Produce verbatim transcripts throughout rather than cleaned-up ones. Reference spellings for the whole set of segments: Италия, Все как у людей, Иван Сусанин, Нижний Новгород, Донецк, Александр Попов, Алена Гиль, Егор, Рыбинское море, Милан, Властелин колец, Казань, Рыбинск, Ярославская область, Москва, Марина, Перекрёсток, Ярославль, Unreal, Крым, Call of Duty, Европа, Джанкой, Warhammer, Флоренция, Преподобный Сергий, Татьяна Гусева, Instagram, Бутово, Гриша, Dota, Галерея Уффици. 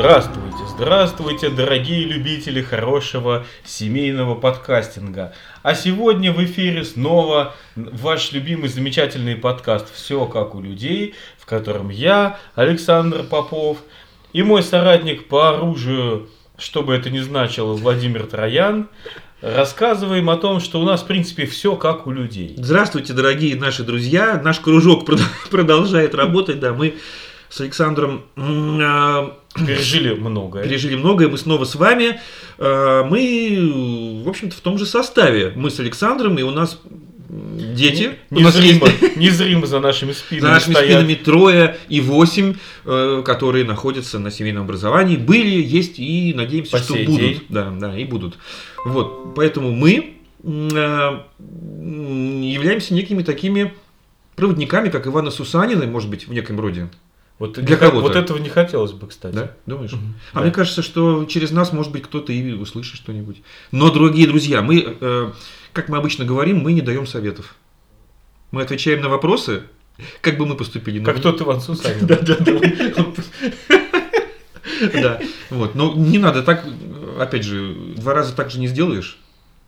Здравствуйте, здравствуйте, дорогие любители хорошего семейного подкастинга. А сегодня в эфире снова ваш любимый замечательный подкаст «Все как у людей», в котором я, Александр Попов, и мой соратник по оружию, что бы это ни значило, Владимир Троян, рассказываем о том, что у нас, в принципе, все как у людей. Здравствуйте, дорогие наши друзья. Наш кружок продолжает работать. Да, мы с Александром пережили многое. Пережили многое. Мы снова с вами. Мы, в общем-то, в том же составе. Мы с Александром, и у нас дети. Незримо, незримо за нашими спинами. За нашими стоят. спинами трое и восемь, которые находятся на семейном образовании. Были, есть и, надеемся, По что будут. День. Да, да, и будут. Вот, поэтому мы являемся некими такими проводниками, как Ивана Сусанина, может быть, в неком роде. Вот, для не, вот этого не хотелось бы, кстати. Да? Думаешь? Mm-hmm. А да. Мне кажется, что через нас, может быть, кто-то и услышит что-нибудь. Но, дорогие друзья, мы, э, как мы обычно говорим, мы не даем советов. Мы отвечаем на вопросы, как бы мы поступили. Как тот Иван Сусанин. Да, вот. Но не надо так, опять же, два раза так же не сделаешь,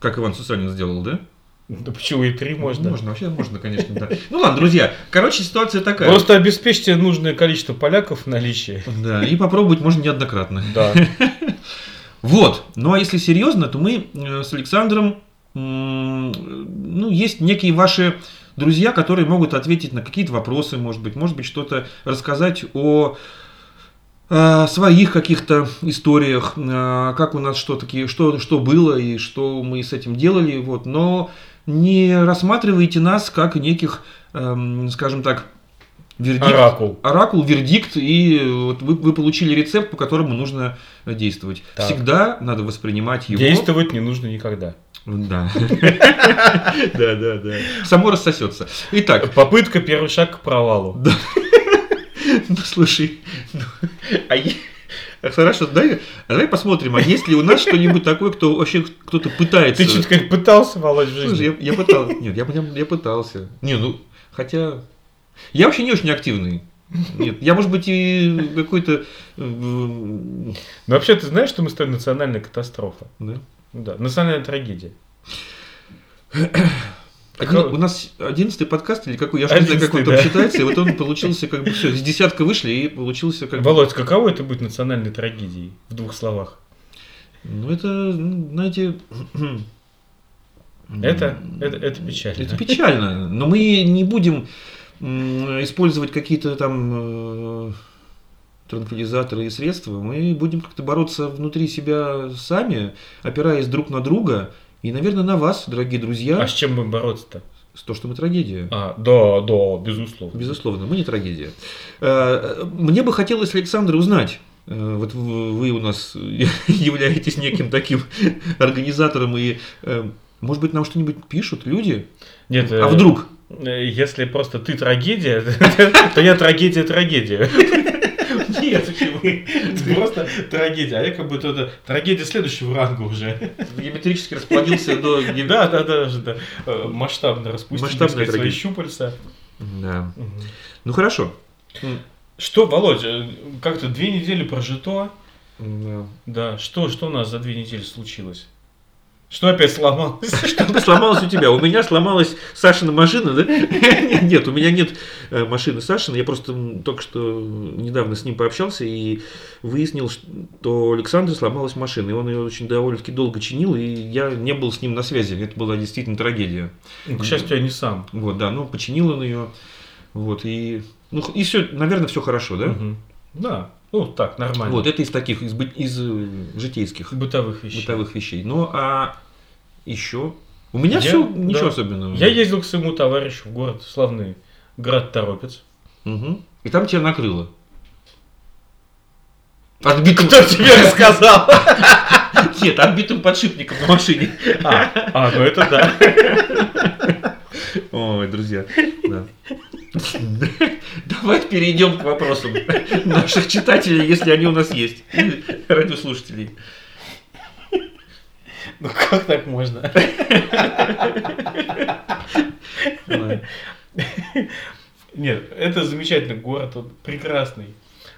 как Иван Сусанин сделал, да? Да почему и три можно? Можно, вообще можно, конечно, да. Ну ладно, друзья, короче, ситуация такая. Просто обеспечьте нужное количество поляков в наличии. Да, и попробовать можно неоднократно. Да. Вот, ну а если серьезно, то мы с Александром, ну, есть некие ваши друзья, которые могут ответить на какие-то вопросы, может быть, может быть, что-то рассказать о... своих каких-то историях, как у нас что такие, что, что было и что мы с этим делали, вот, но не рассматривайте нас как неких, эм, скажем так, вердикт, оракул. оракул, вердикт, и вот вы, вы получили рецепт, по которому нужно действовать. Так. Всегда надо воспринимать его. Действовать не нужно никогда. Да. Да, да, да. Само рассосется. Итак. Попытка — первый шаг к провалу. Ну, слушай, ну, а я... хорошо, давай, давай посмотрим, а есть ли у нас что-нибудь такое, кто вообще кто-то пытается... Ты что-то как пытался, Володь, в жизни? Слушай, я, я пытался, нет, я, я, я пытался. Не, ну, хотя... Я вообще не очень активный. Нет, я, может быть, и какой-то... Ну, вообще, ты знаешь, что мы с тобой национальная катастрофа? Да? Да, национальная трагедия. Один, у нас одиннадцатый подкаст или какой, я же не знаю, какой там да. считается, и вот он получился как бы все, с десятка вышли и получился как бы... Володь, каково это будет национальной трагедией в двух словах? Ну это, знаете... Это, это, это печально. Это печально, но мы не будем использовать какие-то там транквилизаторы и средства, мы будем как-то бороться внутри себя сами, опираясь друг на друга. И, наверное, на вас, дорогие друзья. А с чем будем бороться-то? С то, что мы трагедия. А, да, да, безусловно. Безусловно, мы не трагедия. Мне бы хотелось, Александр, узнать. Вот вы у нас являетесь неким таким организатором, и, может быть, нам что-нибудь пишут люди? Нет. А вдруг? Если просто ты трагедия, то я трагедия-трагедия. Нет, почему? Просто трагедия. А я как будто это трагедия следующего ранга уже. Геометрически расплодился до... Да, да, да. Масштабно распустил свои щупальца. Да. Ну, хорошо. Что, Володь, как-то две недели прожито. Да. Что у нас за две недели случилось? Что опять сломалось? Что сломалось у тебя? У меня сломалась Сашина машина, да? Нет, у меня нет машины Сашины. Я просто только что недавно с ним пообщался и выяснил, что у Александра сломалась машина. И он ее очень довольно-таки долго чинил, и я не был с ним на связи. Это была действительно трагедия. К счастью, я не сам. Вот, да, ну починил он ее. Вот, и, ну, и все, наверное, все хорошо, да? Угу. Да. Ну, так, нормально. Вот, это из таких, из, из житейских. Бытовых вещей. Бытовых вещей. Ну, а еще... У меня я, все, ничего да. особенного. Я ездил к своему товарищу в город, славный град Торопец. Угу. И там тебя накрыло. Отбитым... Кто тебе рассказал? Нет, отбитым подшипником на машине. А, ну это да. Ой, друзья, да. Давай перейдем к вопросам наших читателей, если они у нас есть, радиослушателей. Ну как так можно? Нет, это замечательный город, он прекрасный.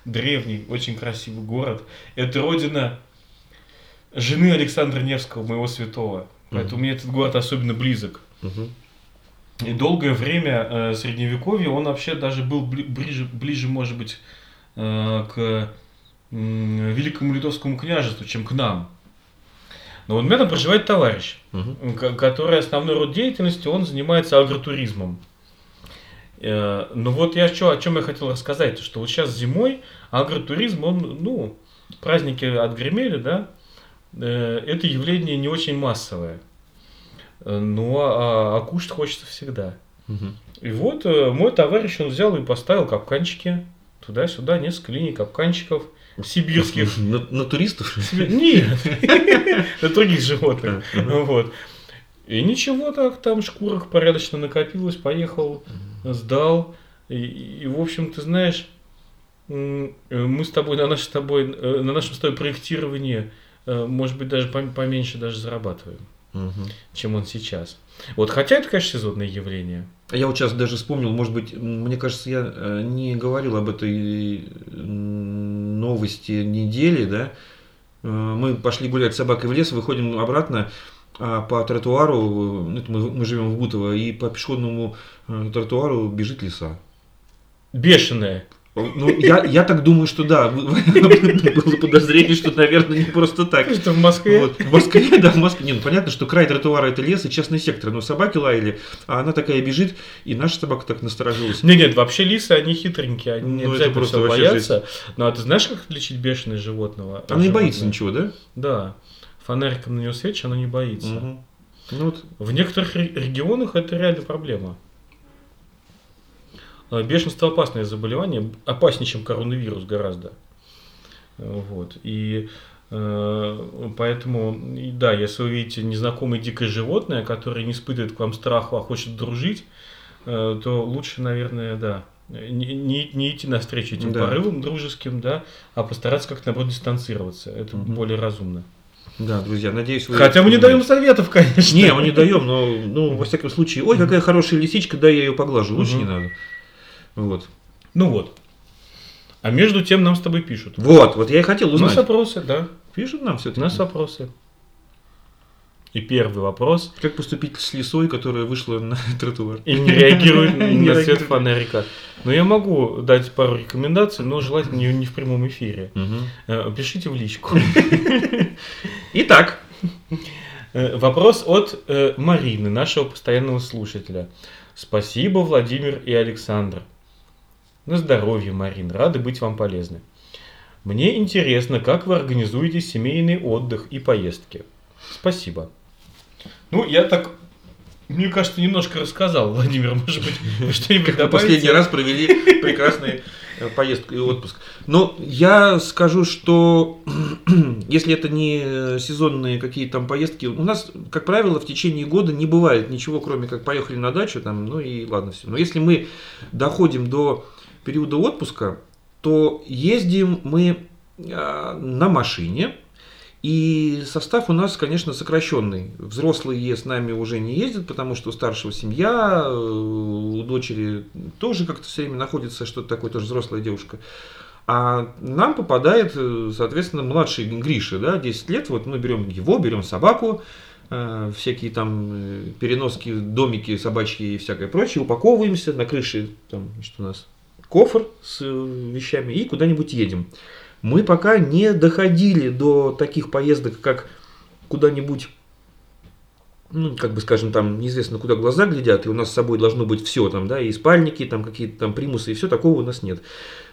древний, очень красивый город. Это родина жены Александра Невского, моего святого. Поэтому mm-hmm. мне этот город особенно близок. Mm-hmm. И долгое время э, средневековье, он вообще даже был бли- ближе, ближе, может быть, э, к э, Великому Литовскому княжеству, чем к нам. Но у меня там проживает товарищ, угу. к- который основной род деятельности, он занимается агротуризмом. Э, но вот я чё, о чем я хотел рассказать, что вот сейчас зимой агротуризм, он, ну, праздники отгремели, да, э, это явление не очень массовое. Но а, а кушать хочется всегда. Угу. И вот э, мой товарищ, он взял и поставил капканчики. Туда-сюда, несколько линий капканчиков сибирских. На, на туристов? Нет, на других животных. И ничего так, там шкурок порядочно накопилось, поехал, сдал. И, в общем, ты знаешь, мы с тобой, на нашем с тобой, на нашем с тобой проектировании, может быть, даже поменьше даже зарабатываем. Угу. Чем он сейчас. Вот, хотя это, конечно, сезонное явление. Я вот сейчас даже вспомнил, может быть, мне кажется, я не говорил об этой новости недели, да. Мы пошли гулять с собакой в лес, выходим обратно по тротуару, мы живем в Бутово, и по пешеходному тротуару бежит лиса. Бешеная. Ну, я, я так думаю, что да, было подозрение, что, наверное, не просто так. Что в Москве? Вот. В Москве, да, в Москве. Не, ну, понятно, что край тротуара – это лес и частный сектор, но собаки лаяли, а она такая бежит, и наша собака так насторожилась. Нет, нет, вообще лисы, они хитренькие, они не ну, обязательно просто все боятся. Ну, а ты знаешь, как отличить бешеное животного? Она не боится ничего, да? Да, фонариком на нее свечи, она не боится. Угу. Ну, вот. В некоторых регионах это реально проблема. Бешенство – опасное заболевание, опаснее, чем коронавирус гораздо. Вот. И э, поэтому, да, если вы видите незнакомое дикое животное, которое не испытывает к вам страху, а хочет дружить, э, то лучше, наверное, да, не, не, не идти навстречу этим да. порывам дружеским, да, а постараться как-то, наоборот, дистанцироваться. Это угу. более разумно. Да, друзья, надеюсь, вы... Хотя мы не даем советов, конечно. Не, мы не даем, но, ну, во всяком случае, ой, какая хорошая лисичка, да, я ее поглажу, лучше не надо. Вот. Ну вот. А между тем нам с тобой пишут. Вот, вот я и хотел узнать. У нас вопросы, да. Пишут нам все-таки. У нас вопросы. И первый вопрос. Как поступить с лисой, которая вышла на тротуар? И не реагирует на свет фонарика. Ну, я могу дать пару рекомендаций, но желательно не в прямом эфире. Пишите в личку. Итак. Вопрос от Марины, нашего постоянного слушателя. Спасибо, Владимир и Александр. На здоровье, Марин. Рады быть вам полезны. Мне интересно, как вы организуете семейный отдых и поездки. Спасибо. Ну, я так, мне кажется, немножко рассказал, Владимир, может быть, вы что-нибудь добавите? Последний раз провели прекрасные поездки и отпуск. Но я скажу, что если это не сезонные какие-то там поездки, у нас, как правило, в течение года не бывает ничего, кроме как поехали на дачу, там, ну и ладно все. Но если мы доходим до периода отпуска, то ездим мы на машине. И состав у нас, конечно, сокращенный. Взрослые с нами уже не ездят, потому что у старшего семья, у дочери тоже как-то все время находится что-то такое, тоже взрослая девушка. А нам попадает, соответственно, младший Гриша, да, десять лет. Вот мы берем его, берем собаку, всякие там переноски, домики собачьи и всякое прочее, упаковываемся на крыше, там, значит, у нас кофр с вещами и куда-нибудь едем. Мы пока не доходили до таких поездок, как куда-нибудь, ну, как бы, скажем, там, неизвестно, куда глаза глядят, и у нас с собой должно быть все, там, да, и спальники, там, какие-то там примусы, и все такого у нас нет.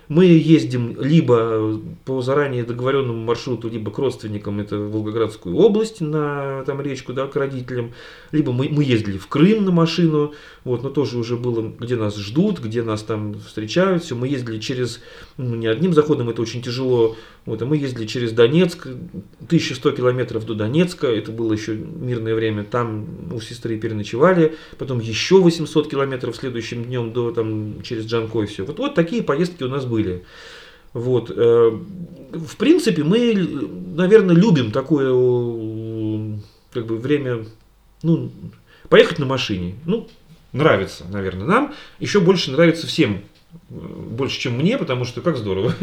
Мы ездим либо по заранее договоренному маршруту, либо к родственникам, это в Волгоградскую область, на там, речку, да, к родителям, либо мы, мы ездили в Крым на машину, вот, но тоже уже было, где нас ждут, где нас там встречают, все. Мы ездили через, ну, не одним заходом, это очень тяжело, вот, а мы ездили через Донецк, тысяча сто километров до Донецка, это было еще мирное время, там у сестры переночевали, потом еще восемьсот километров следующим днем до, там, через Джанкой, все. Вот, вот такие поездки у нас были. Вот. В принципе, мы, наверное, любим такое, как бы, время, ну, поехать на машине. Ну, нравится, наверное, нам. Еще больше нравится всем больше, чем мне, потому что как здорово.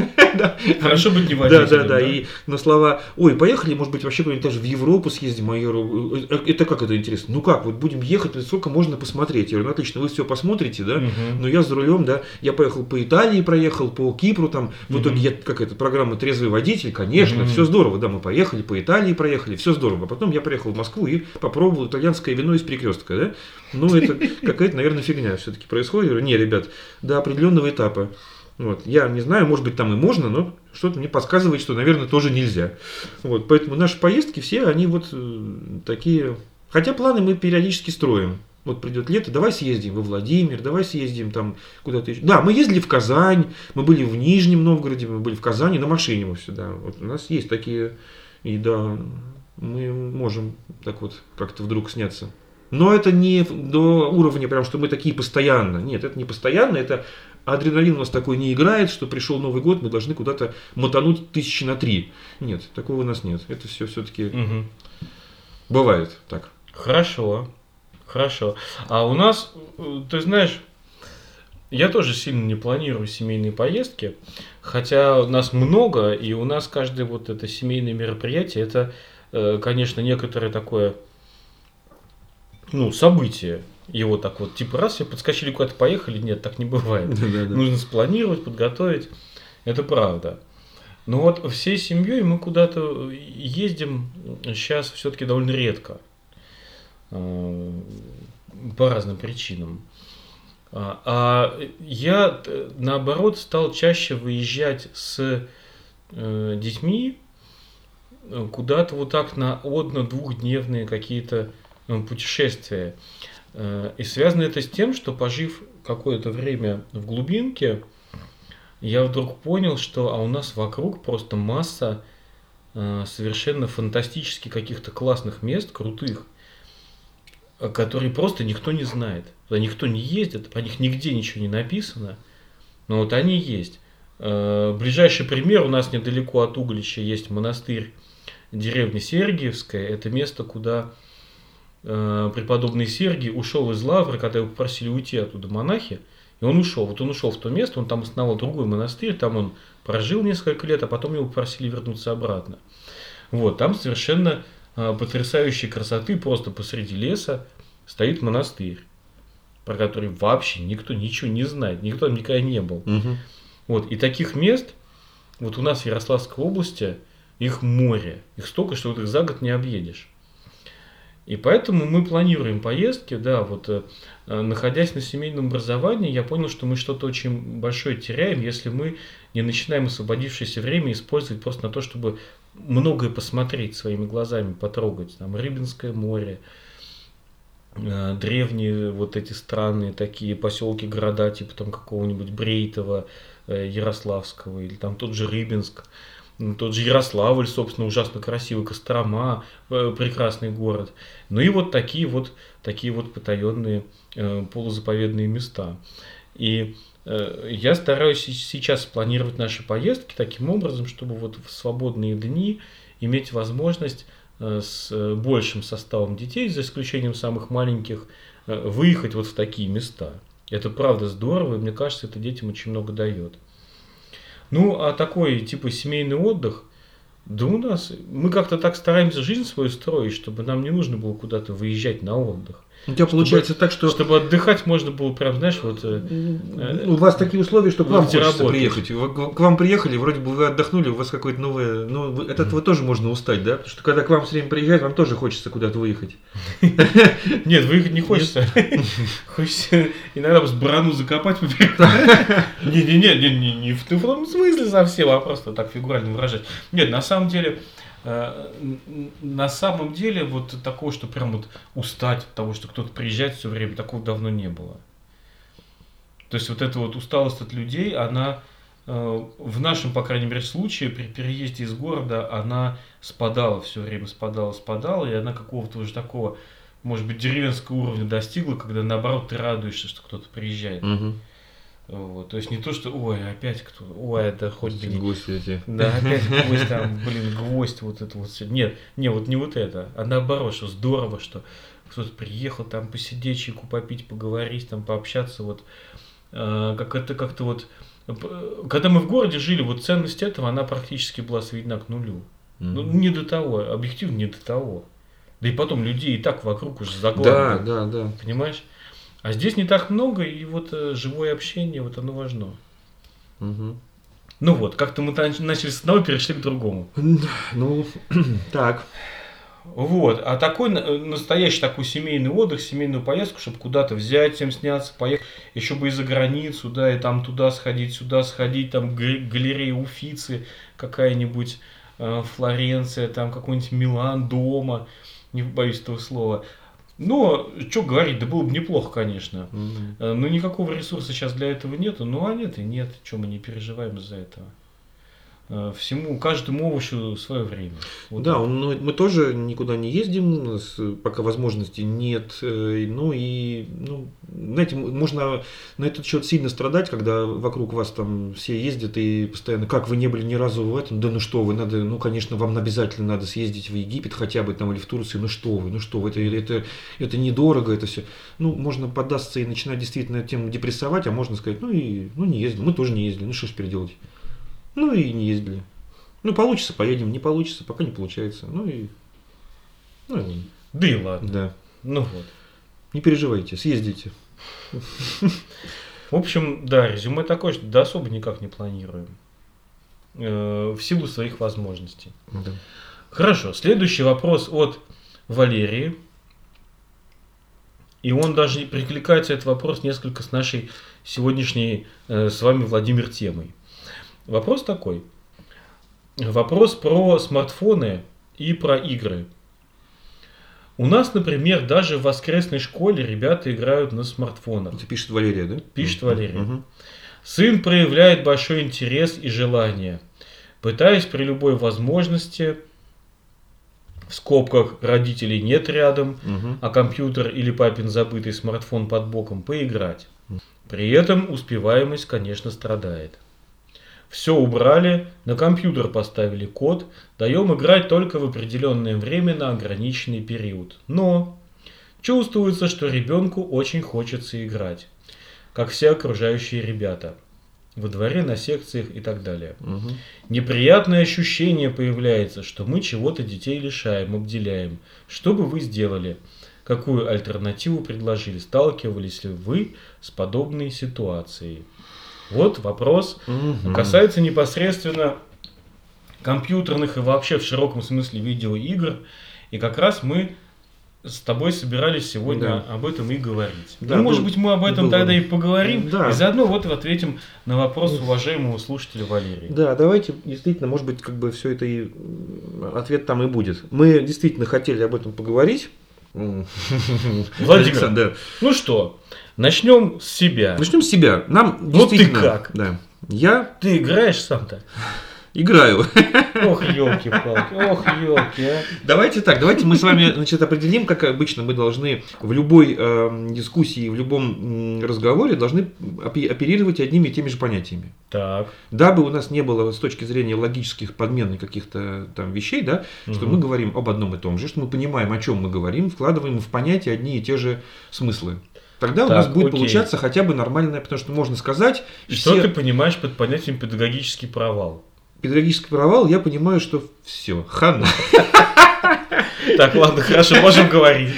Хорошо быть не в Азии. Да, да, да. И на слова, ой, поехали, может быть, вообще куда-нибудь даже в Европу съездим. Это как это интересно? Ну как, вот будем ехать, сколько можно посмотреть. Я говорю, отлично, вы все посмотрите, да, но я за рулем, да, я поехал по Италии, проехал по Кипру, там, в итоге я, как это, программа «Трезвый водитель», конечно, все здорово, да, мы поехали по Италии, проехали, все здорово. А потом я приехал в Москву и попробовал итальянское вино из Перекрёстка, да. Ну, это какая-то, наверное, фигня все-таки происходит. Я говорю, не, ребят, до определенного этапа. Вот. Я не знаю, может быть, там и можно, но что-то мне подсказывает, что, наверное, тоже нельзя. Вот. Поэтому наши поездки все, они вот такие... Хотя планы мы периодически строим. Вот придет лето, давай съездим во Владимир, давай съездим там куда-то еще. Да, мы ездили в Казань, мы были в Нижнем Новгороде, мы были в Казани на машине всегда. Вот у нас есть такие... И да, мы можем так вот как-то вдруг сняться. Но это не до уровня, прям, что мы такие постоянно. Нет, это не постоянно, это адреналин у нас такой не играет, что пришел Новый год, мы должны куда-то мотануть тысячи на три. Нет, такого у нас нет. Это все все-таки угу. бывает так. Хорошо, хорошо. А у нас, ты знаешь, я тоже сильно не планирую семейные поездки, хотя у нас много, и у нас каждое вот это семейное мероприятие, это, конечно, некоторое такое... ну, событие. Его так вот, типа, раз все подскочили, куда-то поехали. Нет, так не бывает. Нужно спланировать, подготовить. Это правда. Но вот всей семьей мы куда-то ездим сейчас все-таки довольно редко. По разным причинам. А я, наоборот, стал чаще выезжать с детьми куда-то вот так на одно-двухдневные какие-то путешествия. И связано это с тем, что, пожив какое-то время в глубинке, я вдруг понял, что а у нас вокруг просто масса совершенно фантастически каких-то классных мест, крутых, которые просто никто не знает. Туда никто не ездит, про них нигде ничего не написано, но вот они есть. Ближайший пример: у нас недалеко от Углича есть монастырь деревни Сергиевская. Это место, куда Преподобный Сергий ушел из лавры, когда его попросили уйти оттуда монахи, и он ушел. Вот он ушел в то место, он там основал другой монастырь, там он прожил несколько лет, а потом его попросили вернуться обратно. Вот, там совершенно потрясающей красоты, просто посреди леса стоит монастырь, про который вообще никто ничего не знает, никто там никогда не был. Угу. Вот, и таких мест, вот у нас в Ярославской области, их море, их столько, что вот их за год не объедешь. И поэтому мы планируем поездки, да, вот э, находясь на семейном образовании, я понял, что мы что-то очень большое теряем, если мы не начинаем освободившееся время использовать просто на то, чтобы многое посмотреть своими глазами, потрогать, там, Рыбинское море, э, древние вот эти странные такие поселки, города, типа там какого-нибудь Брейтова, э, Ярославского, или там тот же Рыбинск. Тот же Ярославль, собственно, ужасно красивый, Кострома, прекрасный город. Ну и вот такие вот, такие вот потаенные э, полузаповедные места. И э, я стараюсь сейчас планировать наши поездки таким образом, чтобы вот в свободные дни иметь возможность э, с большим составом детей, за исключением самых маленьких, э, выехать вот в такие места. Это правда здорово, и мне кажется, это детям очень много дает. Ну, а такой, типа, семейный отдых, да у нас, мы как-то так стараемся жизнь свою строить, чтобы нам не нужно было куда-то выезжать на отдых. У тебя получается чтобы, так, что... Чтобы отдыхать можно было прям, знаешь, вот... У вас такие условия, что к вам хочется работать. Приехать. Вы, к вам приехали, вроде бы вы отдохнули, у вас какое-то новое... Ну, но от этого mm-hmm. тоже можно устать, да? Потому что когда к вам все время приезжают, вам тоже хочется куда-то выехать. Нет, выехать не хочется. Хочется иногда просто барану закопать. Не-не-не, не в том смысле совсем, а просто так фигурально выражать. Нет, на самом деле... На самом деле, вот такого, что прям вот устать от того, что кто-то приезжает все время, такого давно не было. То есть вот эта вот усталость от людей, она в нашем, по крайней мере, случае, при переезде из города, она спадала все время, спадала, спадала, и она какого-то уже такого, может быть, деревенского уровня достигла, когда наоборот ты радуешься, что кто-то приезжает. Угу. Вот, то есть не то, что ой, опять кто, ой, это хоть блин, гости эти. Да, опять гвоздь там, блин, гвоздь, вот это вот все. Нет, не, вот не вот это, а наоборот, что здорово, что кто-то приехал там посидеть, чайку попить, поговорить, там пообщаться, вот как это как-то вот... Когда мы в городе жили, вот ценность этого, она практически была сведена к нулю. Mm-hmm. Ну, не до того, объективно не до того. Да и потом людей и так вокруг уже загладили. Да, да, да. Понимаешь? А здесь не так много, и вот э, живое общение, вот оно важно. Угу. Ну вот, как-то мы начали с одного, перешли к другому. Ну, так. Вот, а такой настоящий такой семейный отдых, семейную поездку, чтобы куда-то взять, всем сняться, поехать, еще бы и за границу, да, и там туда сходить, сюда сходить, там галерея Уффици какая-нибудь, э, Флоренция, там какой-нибудь Милан, Дома, не боюсь этого слова. Ну, что говорить, да было бы неплохо, конечно. Mm-hmm. Но никакого ресурса сейчас для этого нету. Ну, а нет и нет. Чего мы не переживаем из-за этого? Всему, каждому овощу свое время. Вот да, он, ну, мы тоже никуда не ездим, у нас пока возможности нет. Ну, и, ну, знаете, можно на этот счет сильно страдать, когда вокруг вас там все ездят и постоянно, как вы не были ни разу в этом, да ну что вы, надо, ну, конечно, вам обязательно надо съездить в Египет хотя бы там или в Турцию, ну что вы, ну что вы, это, это, это недорого, это все. Ну, можно поддастся и начинать действительно тему депрессовать, а можно сказать, ну, и ну не ездили, мы тоже не ездили, ну что ж теперь делать. Ну и не ездили. Ну получится, поедем, не получится, пока не получается. Ну и... Ну, и... Да и ладно. Да. Ну вот. Не переживайте, съездите. В общем, да, резюме такое, что да особо никак не планируем. Э-э, в силу своих возможностей. Да. Хорошо, следующий вопрос от Валерии. И он даже прикликается, этот вопрос, несколько с нашей сегодняшней э, с вами, Владимир, темой. Вопрос такой. Вопрос про смартфоны и про игры. У нас, например, даже в воскресной школе ребята играют на смартфонах. Это пишет Валерия, да? Пишет mm-hmm. Валерия. Mm-hmm. Сын проявляет большой интерес и желание, пытаясь при любой возможности, в скобках родителей нет рядом, mm-hmm. а компьютер или папин забытый смартфон под боком, поиграть. При этом успеваемость, конечно, страдает. Все убрали, на компьютер поставили код, даем играть только в определенное время на ограниченный период. Но чувствуется, что ребенку очень хочется играть, как все окружающие ребята, во дворе, на секциях и так далее. Угу. Неприятное ощущение появляется, что мы чего-то детей лишаем, обделяем. Что бы вы сделали? Какую альтернативу предложили? Сталкивались ли вы с подобной ситуацией? Вот вопрос, угу. касается непосредственно компьютерных и вообще в широком смысле видеоигр. И как раз мы с тобой собирались сегодня да. об этом и говорить. Да, ну, был, может быть, мы об этом был, тогда и поговорим, да. и заодно вот ответим на вопрос уважаемого слушателя Валерии. Да, давайте действительно, может быть, как бы все это и ответ там и будет. Мы действительно хотели об этом поговорить. Владимир, да. ну что, начнем с себя. Начнем с себя. Нам вот действительно... ты как? Да. Я... Ты играешь сам-то? Играю. Ох, елки-палки, ох, елки. А. Давайте так, давайте мы с вами, значит, определим, как обычно мы должны в любой э, дискуссии, в любом э, разговоре должны оперировать одними и теми же понятиями. Так. Дабы у нас не было с точки зрения логических подмен каких-то там вещей, да, угу. что мы говорим об одном и том же, что мы понимаем, о чем мы говорим, вкладываем в понятия одни и те же смыслы. Тогда так, у нас будет окей. получаться хотя бы нормальное, потому что можно сказать... Что все... ты понимаешь под понятием педагогический провал? Педагогический провал, я понимаю, что все, хана. Так, ладно, хорошо, можем говорить.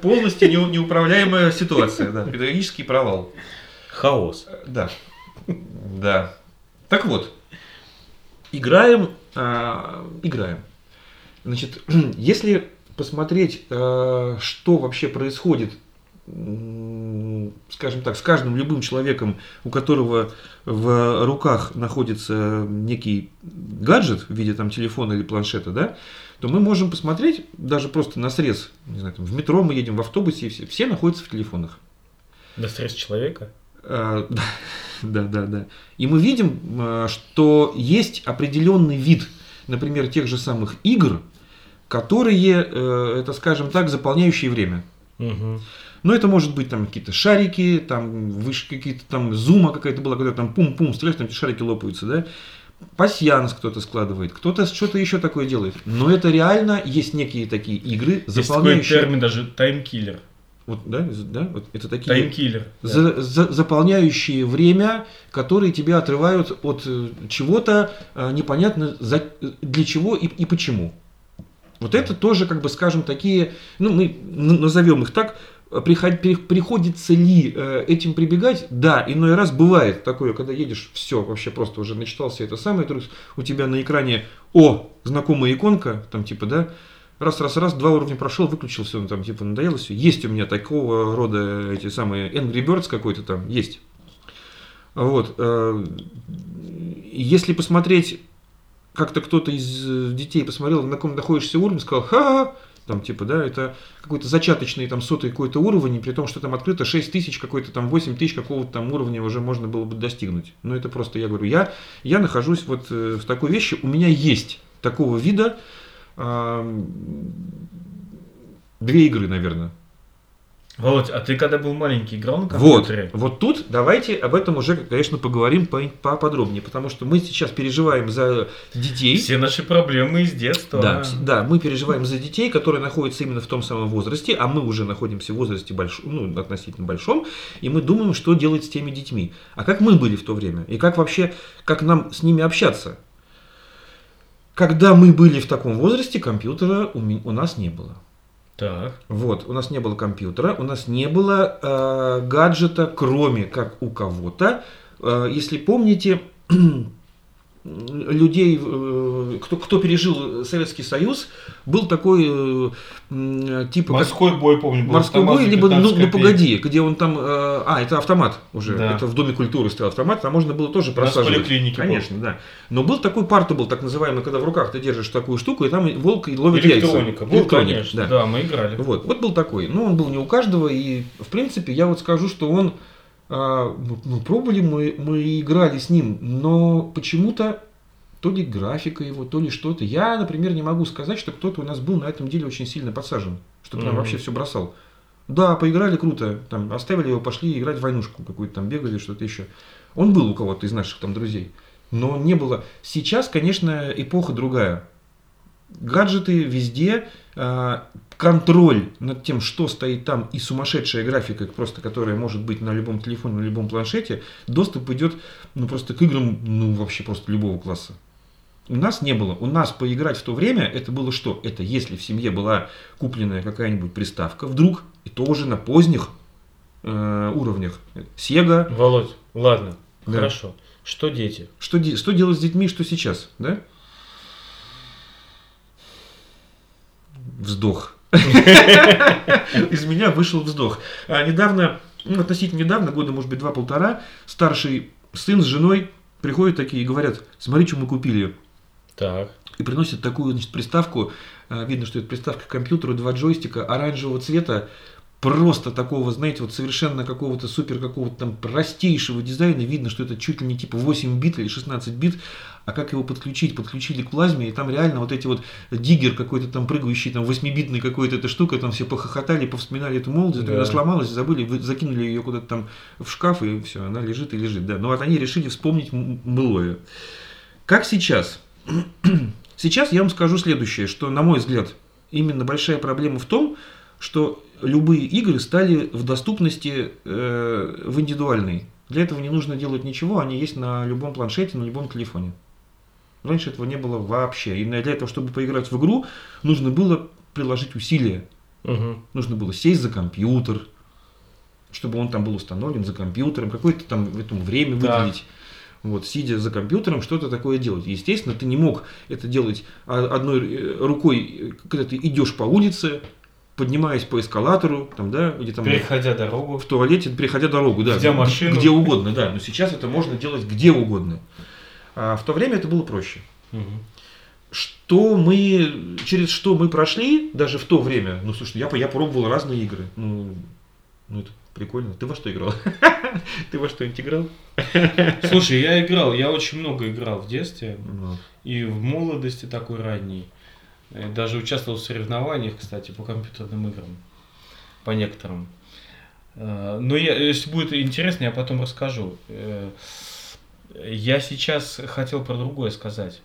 Полностью неуправляемая ситуация, да, педагогический провал. Хаос. Да, да. Так вот, играем, играем. Значит, если посмотреть, что вообще происходит, скажем так, с каждым любым человеком, у которого в руках находится некий гаджет в виде там, телефона или планшета, да, то мы можем посмотреть даже просто на срез, не знаю, там, в метро мы едем, в автобусе, и все, все находятся в телефонах. На срез человека? А, да, да, да, да. И мы видим, что есть определенный вид, например, тех же самых игр, которые, это, скажем так, заполняющие время. Угу. Ну, это может быть там какие-то шарики, там вышки какие-то, там зума какая-то была, когда там пум-пум, стреляешь, там эти шарики лопаются, да. Пасьянс кто-то складывает, кто-то что-то еще такое делает. Но это реально есть некие такие игры, заполняющие... Есть такой термин даже таймкиллер. Вот, да, да, вот это такие таймкиллер, за, да. за, заполняющие время, которые тебя отрывают от чего-то непонятно за, для чего и, и почему. Вот это тоже, как бы, скажем, такие, ну, мы назовем их так, приход, приходится ли этим прибегать? Да, иной раз бывает такое, когда едешь, все, вообще просто уже начитался это самое, у тебя на экране, о, знакомая иконка, там типа, да, раз, раз, раз, два уровня прошел, выключил все, ну, там типа надоело все. Есть у меня такого рода эти самые Angry Birds какой-то там, есть. Вот. Если посмотреть... Как-то кто-то из детей посмотрел, на каком находишься уровне, сказал, ха-ха, там типа, да, это какой-то зачаточный там сотый какой-то уровень, при том, что там открыто шесть тысяч, какой-то там восемь тысяч какого-то там уровня уже можно было бы достигнуть. Но это просто, я говорю, я, я нахожусь вот в такой вещи, у меня есть такого вида э, две игры, наверное. Володь, а ты когда был маленький, играл на компьютере? Вот, вот тут давайте об этом уже, конечно, поговорим поподробнее, потому что мы сейчас переживаем за детей. Все наши проблемы из детства. Да, да, мы переживаем за детей, которые находятся именно в том самом возрасте, а мы уже находимся в возрасте больш... ну, относительно большом, и мы думаем, что делать с теми детьми. А как мы были в то время? И как вообще, как нам с ними общаться? Когда мы были в таком возрасте, компьютера у, ми... у нас не было. Так. Вот, у нас не было компьютера, у нас не было э, гаджета, кроме как у кого-то. Э, если помните, людей, э, кто, кто пережил Советский Союз, был такой э, типа... Морской как, бой, помню. Был морской бой, либо ну, ну погоди, где он там... Э, а, это автомат уже, да. Это в Доме культуры стоял автомат, там можно было тоже просаживать. У нас в поликлинике. Конечно, был. Да. Но был такой партабл, так называемый, когда в руках ты держишь такую штуку, и там волк и ловит яйца. Электроника. Был, Электроник, конечно, да. да, мы играли. Вот, вот был такой, но он был не у каждого, и в принципе я вот скажу, что он... Мы пробовали, мы, мы играли с ним, но почему-то то ли графика его, то ли что-то. Я, например, не могу сказать, что кто-то у нас был на этом деле очень сильно подсажен, что прям mm-hmm. вообще все бросал. Да, поиграли круто, там, оставили его, пошли играть в войнушку какую-то, там бегали, что-то еще. Он был у кого-то из наших там друзей, но не было. Сейчас, конечно, эпоха другая. Гаджеты везде, контроль над тем, что стоит там, и сумасшедшая графика, просто которая может быть на любом телефоне, на любом планшете, доступ идет ну, просто к играм, ну, вообще просто любого класса. У нас не было. У нас поиграть в то время, это было что? Это если в семье была купленная какая-нибудь приставка, вдруг, и то уже на поздних э, уровнях. Sega. Володь, ладно, да. Хорошо. Что дети? Что, де- что делать с детьми, что сейчас, да? Вздох. Из меня вышел вздох. А недавно, ну, относительно недавно, года, может быть, два-полтора, старший сын с женой приходят такие и говорят, смотри, что мы купили. Так. И приносят такую, значит, приставку, видно, что это приставка к компьютеру, два джойстика оранжевого цвета, просто такого, знаете, вот совершенно какого-то супер, какого-то там простейшего дизайна. Видно, что это чуть ли не типа восемь бит или шестнадцать бит. А как его подключить? Подключили к плазме, и там реально вот эти вот диггер какой-то там прыгающий, там восьмибитный какой-то эта штука, там все похохотали, повспоминали эту молодость, да. Она сломалась, забыли, вы закинули ее куда-то там в шкаф, и все, она лежит и лежит. Да. Но вот они решили вспомнить былое. Как сейчас? Сейчас я вам скажу следующее, что, на мой взгляд, именно большая проблема в том, что любые игры стали в доступности э, в индивидуальной. Для этого не нужно делать ничего, они есть на любом планшете, на любом телефоне. Раньше этого не было вообще. И для этого, чтобы поиграть в игру, нужно было приложить усилия. Угу. Нужно было сесть за компьютер, чтобы он там был установлен за компьютером, какое-то там в этом время да. выделить. Вот, сидя за компьютером, что-то такое делать. Естественно, ты не мог это делать одной рукой, когда ты идешь по улице, поднимаясь по эскалатору, там, да, где там. Переходя дорогу. В туалете, переходя дорогу, да. Где машину. Где угодно, да. Но сейчас это можно делать где угодно. А в то время это было проще. Угу. Что мы. Через что мы прошли, даже в то время, ну слушай, я, я пробовал разные игры. Ну, ну это прикольно. Ты во что играл? Ты во что-нибудь играл? Слушай, я играл, я очень много играл в детстве. И в молодости такой ранней. Даже участвовал в соревнованиях, кстати, по компьютерным играм, по некоторым. Но я, если будет интересно, я потом расскажу. Я сейчас хотел про другое сказать.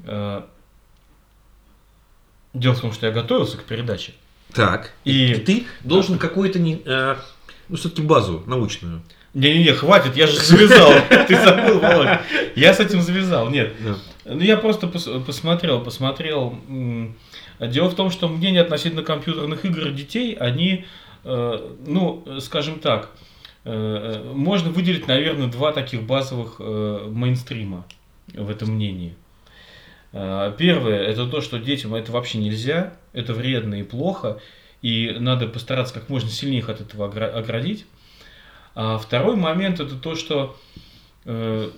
Дело в том, что я готовился к передаче. Так. И, и ты должен да. какую-то, э, ну, все-таки базу научную. Не-не-не, хватит, я же завязал. Ты забыл, Володь. Я с этим завязал. Нет. Ну, я просто посмотрел, посмотрел. Дело в том, что мнения относительно компьютерных игр детей, они, ну, скажем так, можно выделить, наверное, два таких базовых мейнстрима в этом мнении. Первое, это то, что детям это вообще нельзя, это вредно и плохо, и надо постараться как можно сильнее их от этого оградить. А второй момент, это то, что э,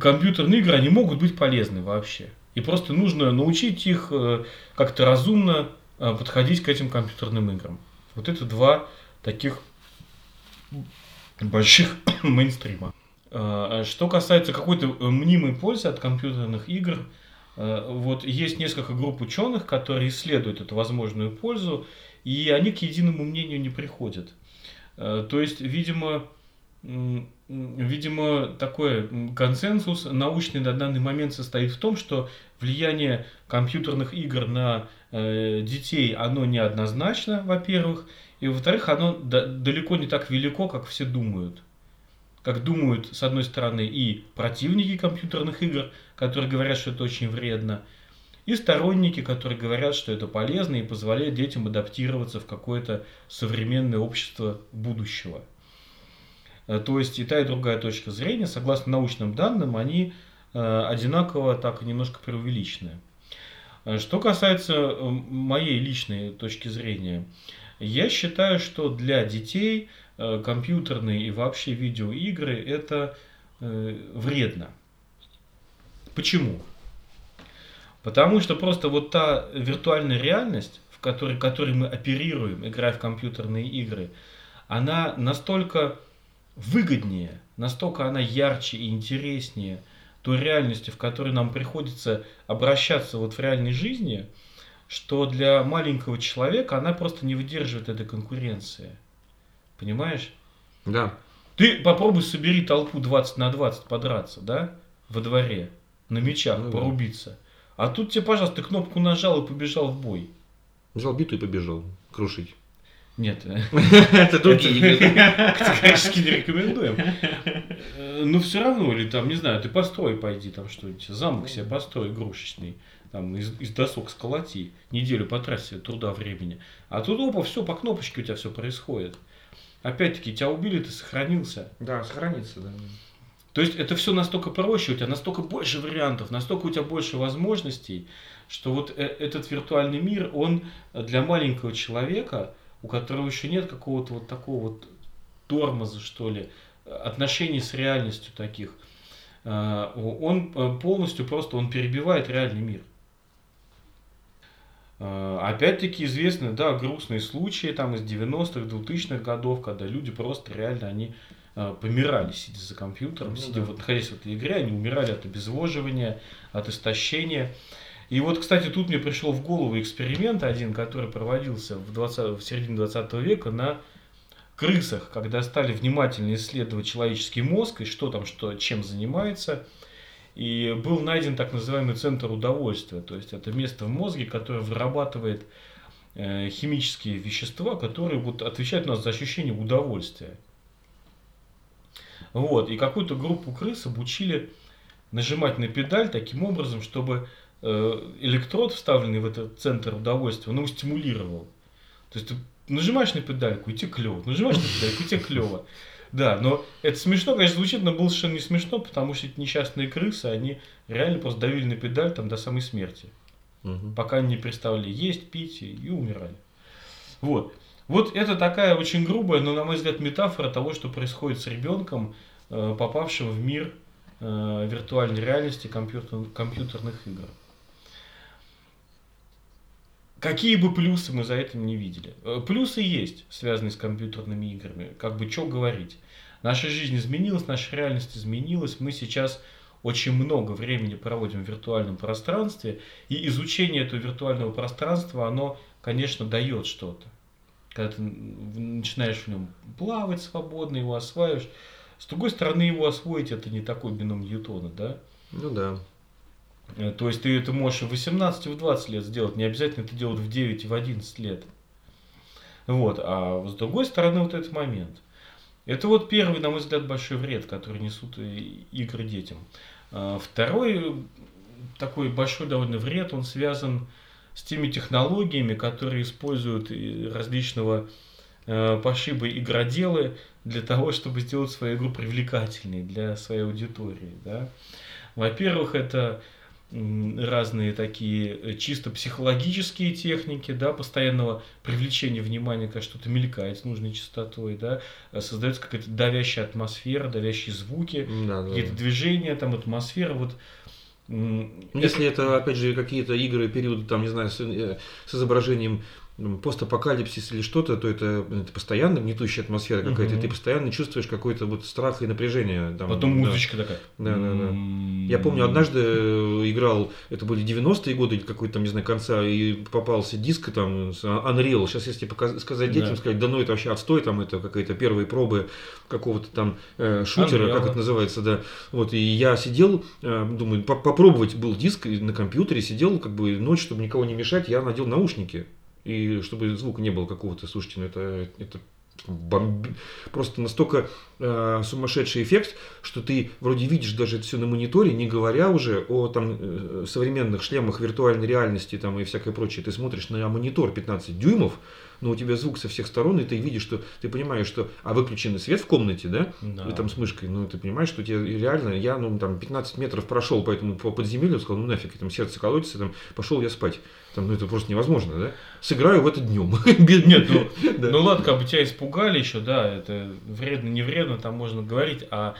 компьютерные игры, они могут быть полезны вообще. И просто нужно научить их э, как-то разумно э, подходить к этим компьютерным играм. Вот это два таких больших мейнстрима. Э, что касается какой-то мнимой пользы от компьютерных игр, э, вот есть несколько групп ученых, которые исследуют эту возможную пользу, и они к единому мнению не приходят. Э, то есть, видимо... Видимо, такой консенсус научный на данный момент состоит в том, что влияние компьютерных игр на э, детей, оно неоднозначно, во-первых, и во-вторых, оно да, далеко не так велико, как все думают. Как думают, с одной стороны, и противники компьютерных игр, которые говорят, что это очень вредно, и сторонники, которые говорят, что это полезно и позволяет детям адаптироваться в какое-то современное общество будущего. То есть и та, и другая точка зрения, согласно научным данным, они одинаково так и немножко преувеличены. Что касается моей личной точки зрения, я считаю, что для детей компьютерные и вообще видеоигры это вредно. Почему? Потому что просто вот та виртуальная реальность, в которой, которой мы оперируем, играя в компьютерные игры, она настолько... выгоднее, настолько она ярче и интереснее той реальности, в которой нам приходится обращаться вот в реальной жизни, что для маленького человека она просто не выдерживает этой конкуренции. Понимаешь? Да. Ты попробуй собери толпу двадцать на двадцать подраться, да, во дворе, на мечах ну, порубиться. Да. А тут тебе, пожалуйста, ты кнопку нажал и побежал в бой. Взял биту и побежал крушить. Нет, это другие игры, категорически не рекомендуем. Но все равно, или там, не знаю, ты построй, пойди, там что-нибудь, замок себе построй игрушечный, там из, из досок сколоти, неделю потрать себе труда времени. А тут опа, все, по кнопочке у тебя все происходит. Опять-таки, тебя убили, ты сохранился. Да, сохранится, да. То есть это все настолько проще, у тебя настолько больше вариантов, настолько у тебя больше возможностей, что вот этот виртуальный мир, он для маленького человека, у которого еще нет какого-то вот такого вот тормоза, что ли, отношений с реальностью таких, он полностью просто, он перебивает реальный мир. Опять-таки известны, да, грустные случаи там из девяностых, двухтысячных годов, когда люди просто реально, они помирали, сидя за компьютером, ну, сидя, да. вот, находясь в этой игре, они умирали от обезвоживания, от истощения. И вот, кстати, тут мне пришел в голову эксперимент один, который проводился в, двадцатом, в середине двадцатого века на крысах, когда стали внимательно исследовать человеческий мозг и что там, что, чем занимается. И был найден так называемый центр удовольствия. То есть это место в мозге, которое вырабатывает э, химические вещества, которые вот, отвечают у нас за ощущение удовольствия. Вот. И какую-то группу крыс обучили нажимать на педаль таким образом, чтобы... электрод, вставленный в этот центр удовольствия, он его стимулировал. То есть ты нажимаешь на педальку, и тебе клево, нажимаешь на педальку, и тебе клево. Да, но это смешно, конечно, звучит, но было совершенно не смешно, потому что эти несчастные крысы, они реально просто давили на педаль там, до самой смерти. Угу. Пока они не переставали есть, пить и, и умирали. Вот. Вот это такая очень грубая, но, на мой взгляд, метафора того, что происходит с ребенком, попавшим в мир виртуальной реальности компьютер, компьютерных игр. Какие бы плюсы мы за этим не видели. Плюсы есть, связанные с компьютерными играми. Как бы, что говорить. Наша жизнь изменилась, наша реальность изменилась. Мы сейчас очень много времени проводим в виртуальном пространстве. И изучение этого виртуального пространства, оно, конечно, дает что-то. Когда ты начинаешь в нем плавать свободно, его осваиваешь. С другой стороны, его освоить это не такой бином Ньютона, да? Ну да. То есть ты это можешь в восемнадцать и в двадцать лет сделать, не обязательно это делать в девять и в одиннадцать лет. Вот. А с другой стороны, вот этот момент. Это вот первый, на мой взгляд, большой вред, который несут игры детям. Второй такой большой довольно вред, он связан с теми технологиями, которые используют различного пошиба игроделы для того, чтобы сделать свою игру привлекательной для своей аудитории. Да? Во-первых, это разные такие чисто психологические техники, да, постоянного привлечения внимания, когда что-то мелькает с нужной частотой, да, создается какая-то давящая атмосфера, давящие звуки, да, какие-то да. движения, там, атмосфера, вот. Если это... это, опять же, какие-то игры периода, там, не знаю, с, с изображением постапокалипсис или что-то, то это, это постоянно гнетущая атмосфера какая-то, mm-hmm. и ты постоянно чувствуешь какой-то вот страх и напряжение. Там, потом да. музычка такая. Да, да, да. Mm-hmm. Я помню, однажды играл, это были девяностые годы или какой-то там, не знаю, конца, и попался диск там Unreal. Сейчас если показ- сказать детям, yeah. сказать, да ну это вообще отстой, там это какие-то первые пробы какого-то там э, шутера, Unreal. Как это называется, да. Вот, и я сидел, э, думаю, попробовать был диск на компьютере, сидел как бы ночь, чтобы никого не мешать, я надел наушники. И чтобы звук не было какого-то, слушайте, ну это, это бомби... просто настолько э, сумасшедший эффект, что ты вроде видишь даже это все на мониторе, не говоря уже о там, э, современных шлемах виртуальной реальности там, и всякое прочее. Ты смотришь на монитор пятнадцать дюймов, но у тебя звук со всех сторон, и ты видишь, что ты понимаешь, что а выключенный свет в комнате, да, да. И там с мышкой, ну ты понимаешь, что тебе реально, я ну, там, пятнадцать метров прошел по этому по подземелью, сказал, ну нафиг, там сердце колотится, там, пошел я спать. Там, ну, это просто невозможно, да? Сыграю в это днем. Нет, ну, да. ну ладно, как бы тебя испугали еще, да, это вредно, не вредно, там можно говорить, а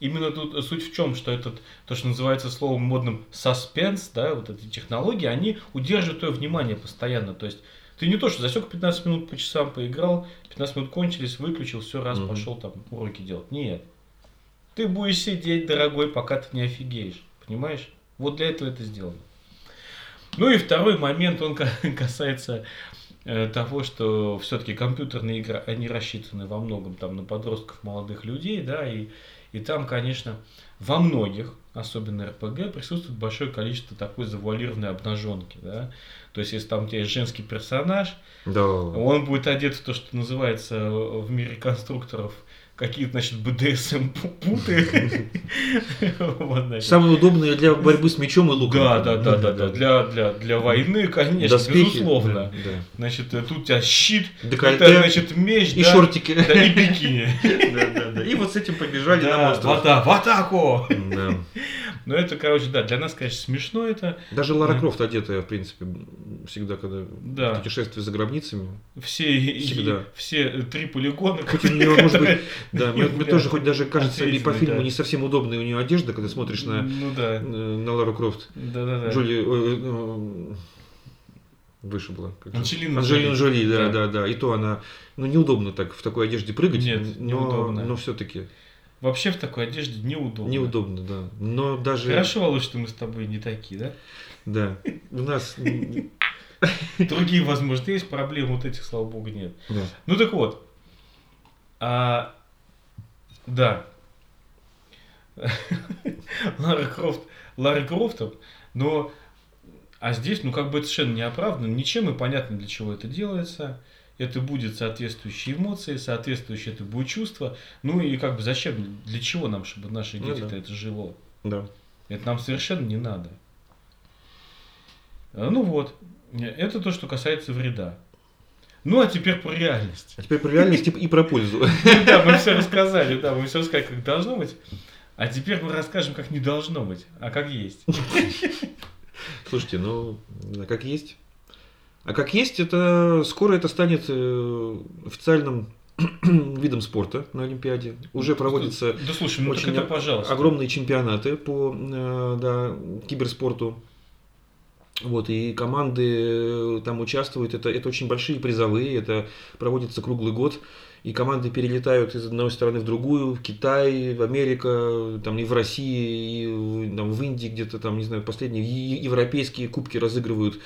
именно тут суть в чем, что этот, то, что называется словом модным саспенс, да, вот эти технологии, они удерживают твое внимание постоянно, то есть ты не то, что засек пятнадцать минут по часам, поиграл, пятнадцать минут кончились, выключил, все, раз, угу. пошел там уроки делать. Нет, ты будешь сидеть, дорогой, пока ты не офигеешь, понимаешь? Вот для этого это сделано. Ну и второй момент, он касается того, что все-таки компьютерные игры, они рассчитаны во многом там, на подростков, молодых людей, да, и, и там, конечно, во многих, особенно эр пэ гэ, присутствует большое количество такой завуалированной обнаженки, да, то есть если там у тебя есть женский персонаж, да. он будет одет в то, что называется в мире конструкторов, какие-то, значит, бэ дэ эс эм-путы. Самые удобные для борьбы с мечом и луком. Да, да, да, да, да. Для войны, конечно, безусловно. Значит, тут у тебя щит, значит, меч, и шортики. И бикини. И вот с этим побежали на остров. В атаку! Ну, это, короче, да, для нас, конечно, смешно это. Даже Лара Крофт одетая, в принципе, всегда, когда путешествие за гробницами. Все три полигона. Хоть у нее, может быть, да, мне, мне тоже хоть даже кажется, и по фильму да. не совсем удобная у нее одежда, когда смотришь на, ну, да. на, на Лару Крофт. Да, да, да. Джоли, э, э, выше была. Анджелина Джоли. Джоли, да, да, да, да. И то она, ну неудобно так в такой одежде прыгать. Нет, но, но все-таки. Вообще в такой одежде неудобно. Неудобно, да. Но даже. Хорошо, Володь, что мы с тобой не такие, да? Да. У нас другие, возможно, есть проблемы, вот этих, слава богу, нет. Ну так вот. А, да, Лара Крофт, Лара Крофтом, но, а здесь, ну, как бы это совершенно не оправдано, ничем и понятно, для чего это делается, это будет соответствующие эмоции, соответствующие это будет чувство, ну, и как бы зачем, для чего нам, чтобы наши дети-то ну, да. это жило, да. это нам совершенно не надо. Ну, вот, это то, что касается вреда. Ну, а теперь про реальность. А теперь про реальность и про пользу. Да, мы все рассказали, да, мы все рассказали, как должно быть. А теперь мы расскажем, как не должно быть, а как есть. Слушайте, ну, как есть. А как есть, это скоро это станет официальным видом спорта на Олимпиаде. Уже проводятся да, слушай, ну, очень так это, огромные чемпионаты по да, киберспорту. Вот, и команды там участвуют, это, это очень большие призовые, это проводится круглый год, и команды перелетают из одной стороны в другую, в Китай, в Америка, там, и в России, и там, в Индии где-то, там, не знаю, последние европейские кубки разыгрывают.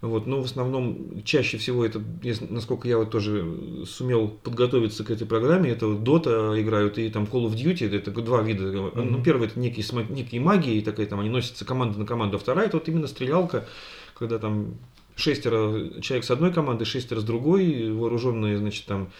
Вот, но в основном, чаще всего, это, насколько я вот тоже сумел подготовиться к этой программе, это вот Dota играют и там Call of Duty, это два вида. Mm-hmm. Ну, первый это некие, некие магии, такая, там, они носятся команда на команду, а вторая это вот именно стрелялка, когда там шестеро человек с одной команды, шестеро с другой, вооруженные, значит, там,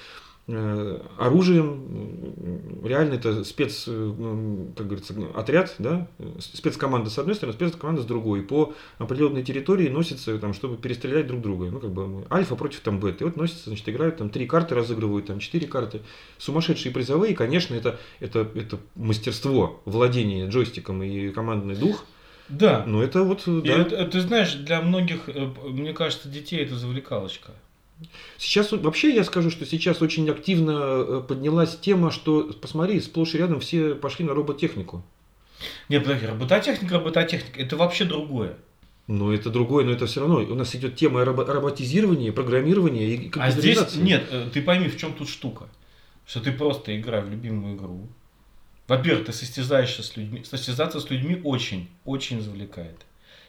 оружием. Реально это спец, как говорится, отряд, да? Спецкоманда с одной стороны, спецкоманда с другой. По определенной территории носятся, там, чтобы перестрелять друг друга. Ну, как бы альфа против там бета. И вот носятся, значит, играют, там три карты разыгрывают, там четыре карты. Сумасшедшие призовые. И, конечно, это, это, это мастерство, владение джойстиком и командный дух. Да. Но это вот. Да. Это, ты знаешь, для многих, мне кажется, детей это завлекалочка. Сейчас вообще я скажу, что сейчас очень активно поднялась тема, что посмотри, сплошь и рядом все пошли на робототехнику. Нет, подожди, робототехника, робототехника, это вообще другое. Ну, это другое, но это все равно. У нас идет тема робо- роботизирования, программирования и компьютеризации. А здесь нет, ты пойми, в чем тут штука. Что ты просто играешь в любимую игру. Во-первых, ты состязаешься с людьми. Состязаться с людьми очень, очень завлекает.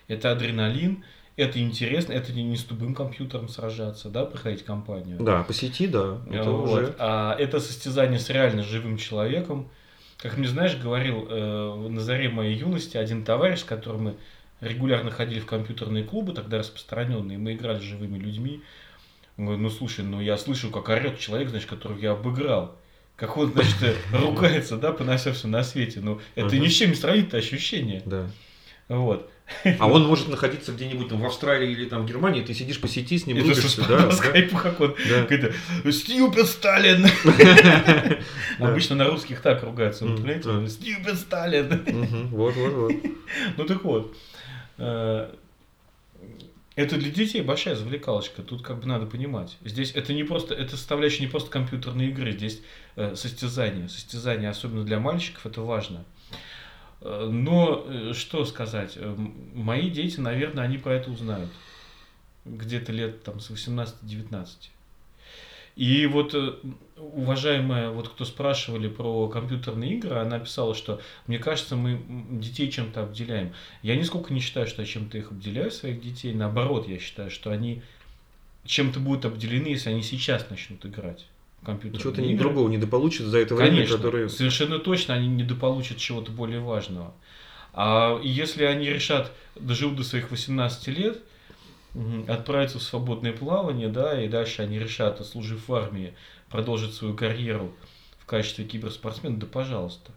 Это адреналин. Это интересно, это не с тупым компьютером сражаться, да, проходить кампанию. Да, по сети, да. Это, вот. Уже... А это состязание с реально живым человеком. Как мне, знаешь, говорил э, на заре моей юности один товарищ, с которым мы регулярно ходили в компьютерные клубы, тогда распространенные, мы играли с живыми людьми. Он говорит, ну слушай, ну я слышу, как орет человек, значит, которого я обыграл. Как он, значит, ругается, да, понося все на свете. Ну, это ни с чем не сравнить-то ощущение. Да. Вот. А он может находиться где-нибудь там, в Австралии или там, в Германии, ты сидишь по сети, с ним рубишься. Да, по да? скайпу, как он. Да. Стюпид Сталин! Обычно на русских так ругаются. Стюпид Сталин! Вот-вот-вот. Ну так вот. Это для детей большая завлекалочка. Тут как бы надо понимать. Здесь это не просто, это составляющая не просто компьютерной игры. Здесь состязание. Состязание, особенно для мальчиков, это важно. Но что сказать, мои дети, наверное, они про это узнают где-то лет там, с восемнадцати-девятнадцати. И вот уважаемая, вот кто спрашивали про компьютерные игры, она писала, что мне кажется, мы детей чем-то обделяем. Я нисколько не считаю, что я чем-то их обделяю, своих детей. Наоборот, я считаю, что они чем-то будут обделены, если они сейчас начнут играть. Чего-то игры. Другого недополучат за это время, которое... совершенно точно они недополучат чего-то более важного. А если они решат, доживут до своих восемнадцати лет, отправиться в свободное плавание, да, и дальше они решат, отслужив в армии, продолжить свою карьеру в качестве киберспортсмена, да пожалуйста.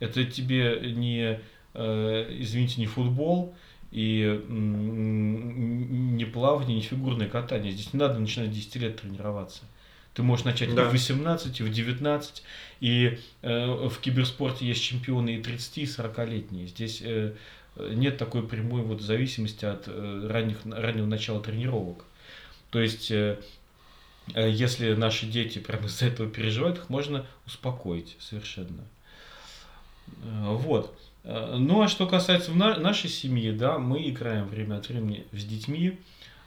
Это тебе не, извините, не футбол, и не плавание, не фигурное катание. Здесь не надо начинать десять лет тренироваться. Ты можешь начать да. в восемнадцать, в девятнадцать, и э, в киберспорте есть чемпионы и тридцати, и сорокалетние. Здесь э, нет такой прямой вот, зависимости от э, ранних, раннего начала тренировок. То есть, э, э, если наши дети прямо из-за этого переживают, их можно успокоить совершенно. Э, вот. Э, ну, а что касается на- нашей семьи, да, мы играем время от времени с детьми.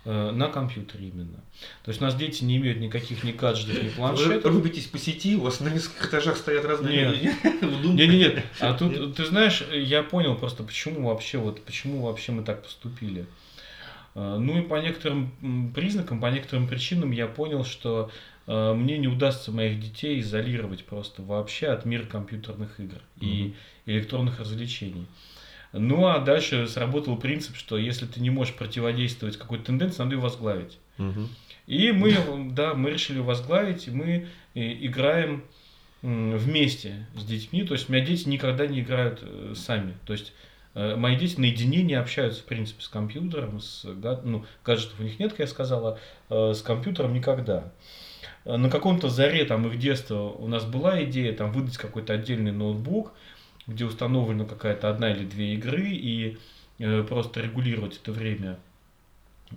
На компьютере именно. То есть у нас дети не имеют никаких ни гаджетов, ни планшетов. Вы рубитесь по сети, у вас на нескольких этажах стоят разные... Нет, нет, нет. А тут, ты знаешь, я понял просто, почему вообще, вот, почему вообще мы так поступили. Ну и по некоторым признакам, по некоторым причинам я понял, что мне не удастся моих детей изолировать просто вообще от мира компьютерных игр и электронных развлечений. Ну, а дальше сработал принцип, что если ты не можешь противодействовать какой-то тенденции, надо ее возглавить. Угу. И мы, да, мы решили возглавить, и мы играем вместе с детьми. То есть, у меня дети никогда не играют сами. То есть, мои дети наедине не общаются, в принципе, с компьютером. С, ну, гаджетов у них нет, как я сказала, с компьютером никогда. На каком-то заре там, их детства у нас была идея там, выдать какой-то отдельный ноутбук, где установлена какая-то одна или две игры, и э, просто регулировать это время,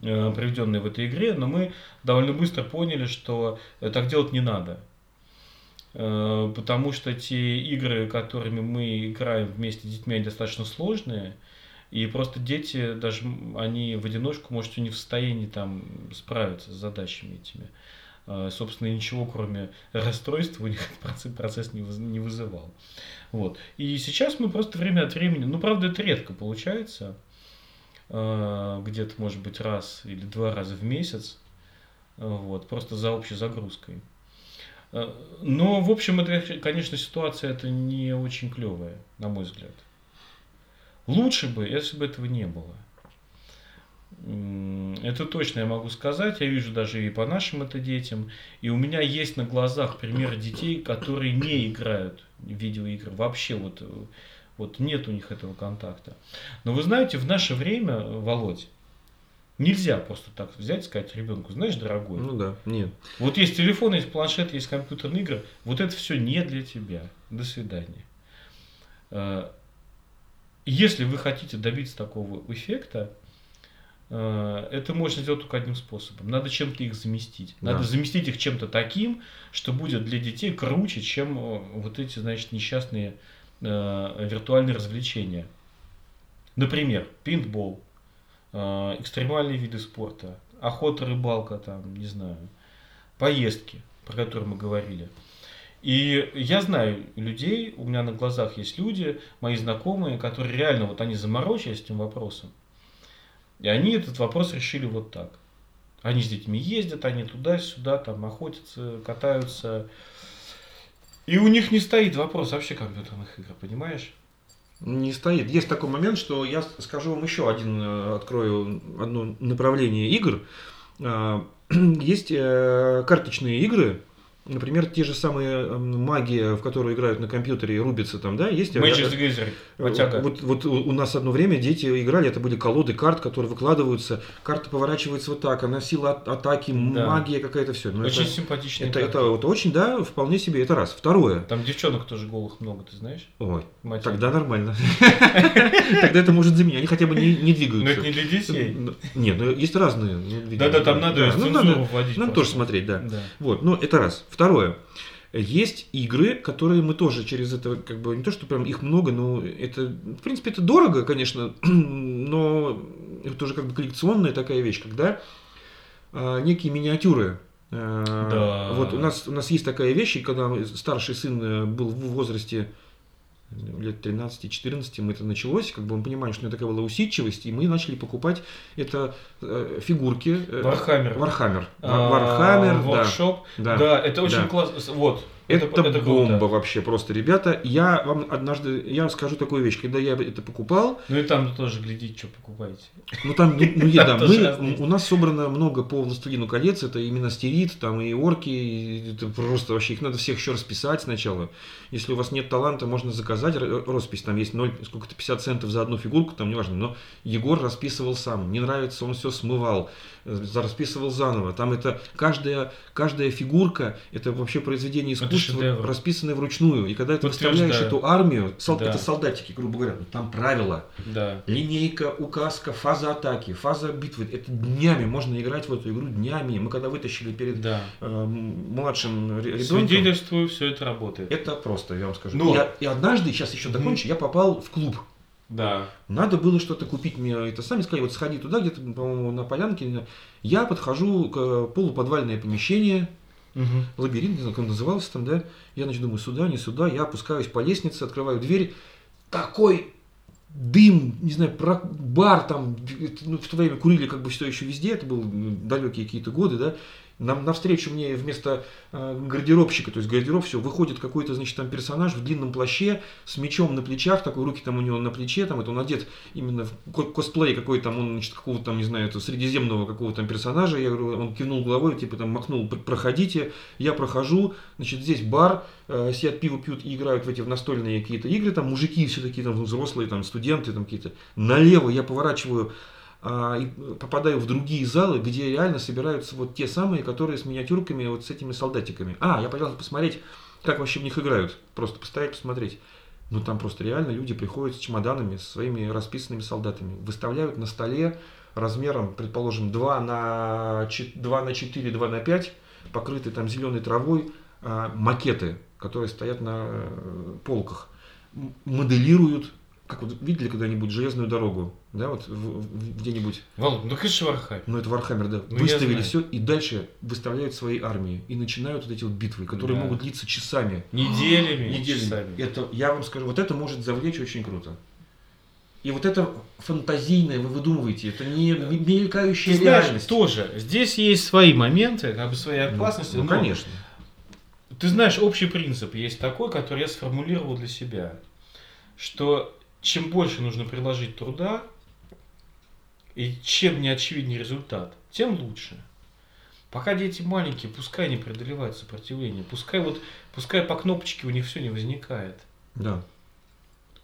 э, проведенное в этой игре. Но мы довольно быстро поняли, что так делать не надо. Э, потому что те игры, которыми мы играем вместе с детьми, они достаточно сложные. И просто дети, даже они в одиночку, может, не в состоянии там, справиться с задачами этими. Собственно, ничего, кроме расстройства, у них процесс, процесс не, не вызывал. Вот. И сейчас мы просто время от времени, ну, правда, это редко получается, где-то, может быть, раз или два раза в месяц, вот, просто за общей загрузкой. Но, в общем, это, конечно, ситуация это не очень клевая, на мой взгляд. Лучше бы, если бы этого не было. Это точно я могу сказать, я вижу даже и по нашим это детям. И у меня есть на глазах примеры детей, которые не играют в видеоигры. Вообще вот, вот нет у них этого контакта. Но вы знаете, в наше время, Володь, нельзя просто так взять и сказать ребенку, знаешь, дорогой. Ну да, нет. Вот есть телефон, есть планшет, есть компьютерные игры. Вот это все не для тебя. До свидания. Если вы хотите добиться такого эффекта, это можно сделать только одним способом. Надо чем-то их заместить. Надо да. заместить их чем-то таким, что будет для детей круче, чем вот эти, значит, несчастные э, виртуальные развлечения. Например, пейнтбол, э, экстремальные виды спорта, охота, рыбалка, там, не знаю, поездки, про которые мы говорили. И я знаю людей, у меня на глазах есть люди, мои знакомые, которые реально, вот они заморочились этим вопросом. И они этот вопрос решили вот так. Они с детьми ездят, они туда-сюда, там охотятся, катаются. И у них не стоит вопрос вообще компьютерных игр, понимаешь? Не стоит. Есть такой момент, что я скажу вам еще один, открою одно направление игр. Есть карточные игры. Например, те же самые маги, в которые играют на компьютере и рубятся там, да, есть... Magic the Gathering. Вот, вот у нас одно время дети играли, это были колоды карт, которые выкладываются, карта поворачивается вот так, она сила атаки, да. магия какая-то, все. Но очень это, симпатичные это, карты. Это вот очень, да, вполне себе, это раз. Второе. Там девчонок тоже голых много, ты знаешь? Ой, Матери. Тогда нормально. Тогда это может заменить, они хотя бы не двигаются. Но это не для детей? Нет, но есть разные. Да-да, там надо цензуру вводить. Надо тоже смотреть, да. Вот, но это раз. Второе. Есть игры, которые мы тоже через это, как бы, не то, что прям их много, но это, в принципе, это дорого, конечно, но это уже как бы коллекционная такая вещь, когда а, некие миниатюры. А, да. Вот у нас, у нас есть такая вещь, и когда старший сын был в возрасте лет тринадцать-четырнадцать, мы это началось, как бы мы понимаем, что у него такая была усидчивость, и мы начали покупать это э, фигурки. Warhammer. Warhammer. Warhammer, Воркшоп. Да. Да, это очень да. классно. Вот. Это, это, это бомба круто. Вообще просто, ребята. Я вам однажды, я вам скажу такую вещь, когда я это покупал. Ну и там тоже глядите, что покупаете. Ну там, ну, ну я, да, мы, у нас собрано много по «Властелину колец», это именно стерит, там и орки, и это просто вообще, их надо всех еще расписать сначала. Если у вас нет таланта, можно заказать роспись, там есть ноль, сколько-то пятьдесят центов за одну фигурку, там неважно, но Егор расписывал сам, не нравится, он все смывал, расписывал заново. Там это каждая, каждая фигурка, это вообще произведение искусства. Расписаны вручную. И когда ты выставляешь эту армию, сол... да. это солдатики, грубо говоря, ну, там правила, да. линейка, указка, фаза атаки, фаза битвы. Это днями. Можно играть в эту игру днями. Мы когда вытащили перед да. э, младшим ребенком... Свидетельствую, все это работает. Это просто, я вам скажу. Но... Я, и однажды, сейчас еще закончу, mm-hmm. я попал в клуб. Да. Надо было что-то купить мне. Это сами сказали, вот сходи туда, где-то, по-моему, на полянке. Я подхожу к полуподвальное помещение... Угу. Лабиринт, не знаю, как он назывался там, да. Я, значит, думаю, сюда, не сюда. Я опускаюсь по лестнице, открываю дверь. Такой дым, не знаю, бар там. Ну, в то время курили как бы все еще везде. Это были далекие какие-то годы, да. Нам навстречу мне вместо э, гардеробщика, то есть гардероб, все, выходит какой-то, значит, там персонаж в длинном плаще с мечом на плечах, такой руки там у него на плече, там это он одет именно в ко- косплей какой там, он, значит, какого-то там, не знаю, это, средиземного какого-то там персонажа. Я говорю, он кивнул головой, типа там махнул, проходите, я прохожу, значит, здесь бар, э, сидят, пиво пьют и играют в эти в настольные какие-то игры, там мужики все такие там взрослые, там студенты там какие-то. Налево я поворачиваю. И попадаю в другие залы, где реально собираются вот те самые, которые с миниатюрками, вот с этими солдатиками. А, я пытался посмотреть, как вообще в них играют. Просто постоять, посмотреть. Ну, там просто реально люди приходят с чемоданами, со своими расписанными солдатами. Выставляют на столе размером, предположим, два на четыре, два на пять, покрытые там зеленой травой, макеты, которые стоят на полках. Моделируют. Как вот видели когда-нибудь железную дорогу, да, вот в, в, где-нибудь. Володь, ну конечно Вархаммер. Ну это Вархаммер, да. Ну, выставили все и дальше выставляют свои армии и начинают вот эти вот битвы, которые да. могут длиться часами, неделями, неделями. Часами. Это, я вам скажу, вот это может завлечь очень круто. И вот это фантазийное, вы выдумываете, это не мелькающая Ты знаешь, реальность. Тоже. Здесь есть свои моменты, как бы свои опасности. Ну, ну конечно. Ты знаешь, общий принцип есть такой, который я сформулировал для себя, что чем больше нужно приложить труда, И чем не очевиднее результат, тем лучше. Пока дети маленькие, пускай не преодолевают сопротивление. Пускай вот, пускай по кнопочке у них все не возникает. Да.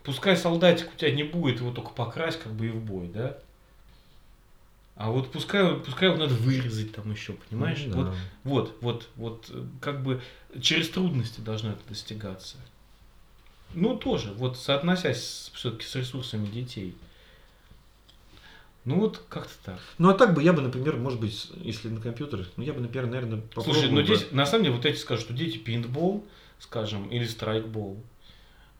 Пускай солдатик у тебя не будет, его только покрась, как бы и в бой, да? А вот пускай, пускай его надо вырезать там еще, понимаешь? Ну, да. Вот, вот, вот, вот, как бы через трудности должно это достигаться. Ну, тоже, вот, соотносясь все-таки с ресурсами детей. Ну, вот как-то так. Ну, а так бы я бы, например, может быть, если на компьютерах, ну, я бы, например, наверное, попробовал. Слушай, ну, бы... здесь, на самом деле, вот я тебе скажу, что дети пейнтбол, скажем, или страйкбол,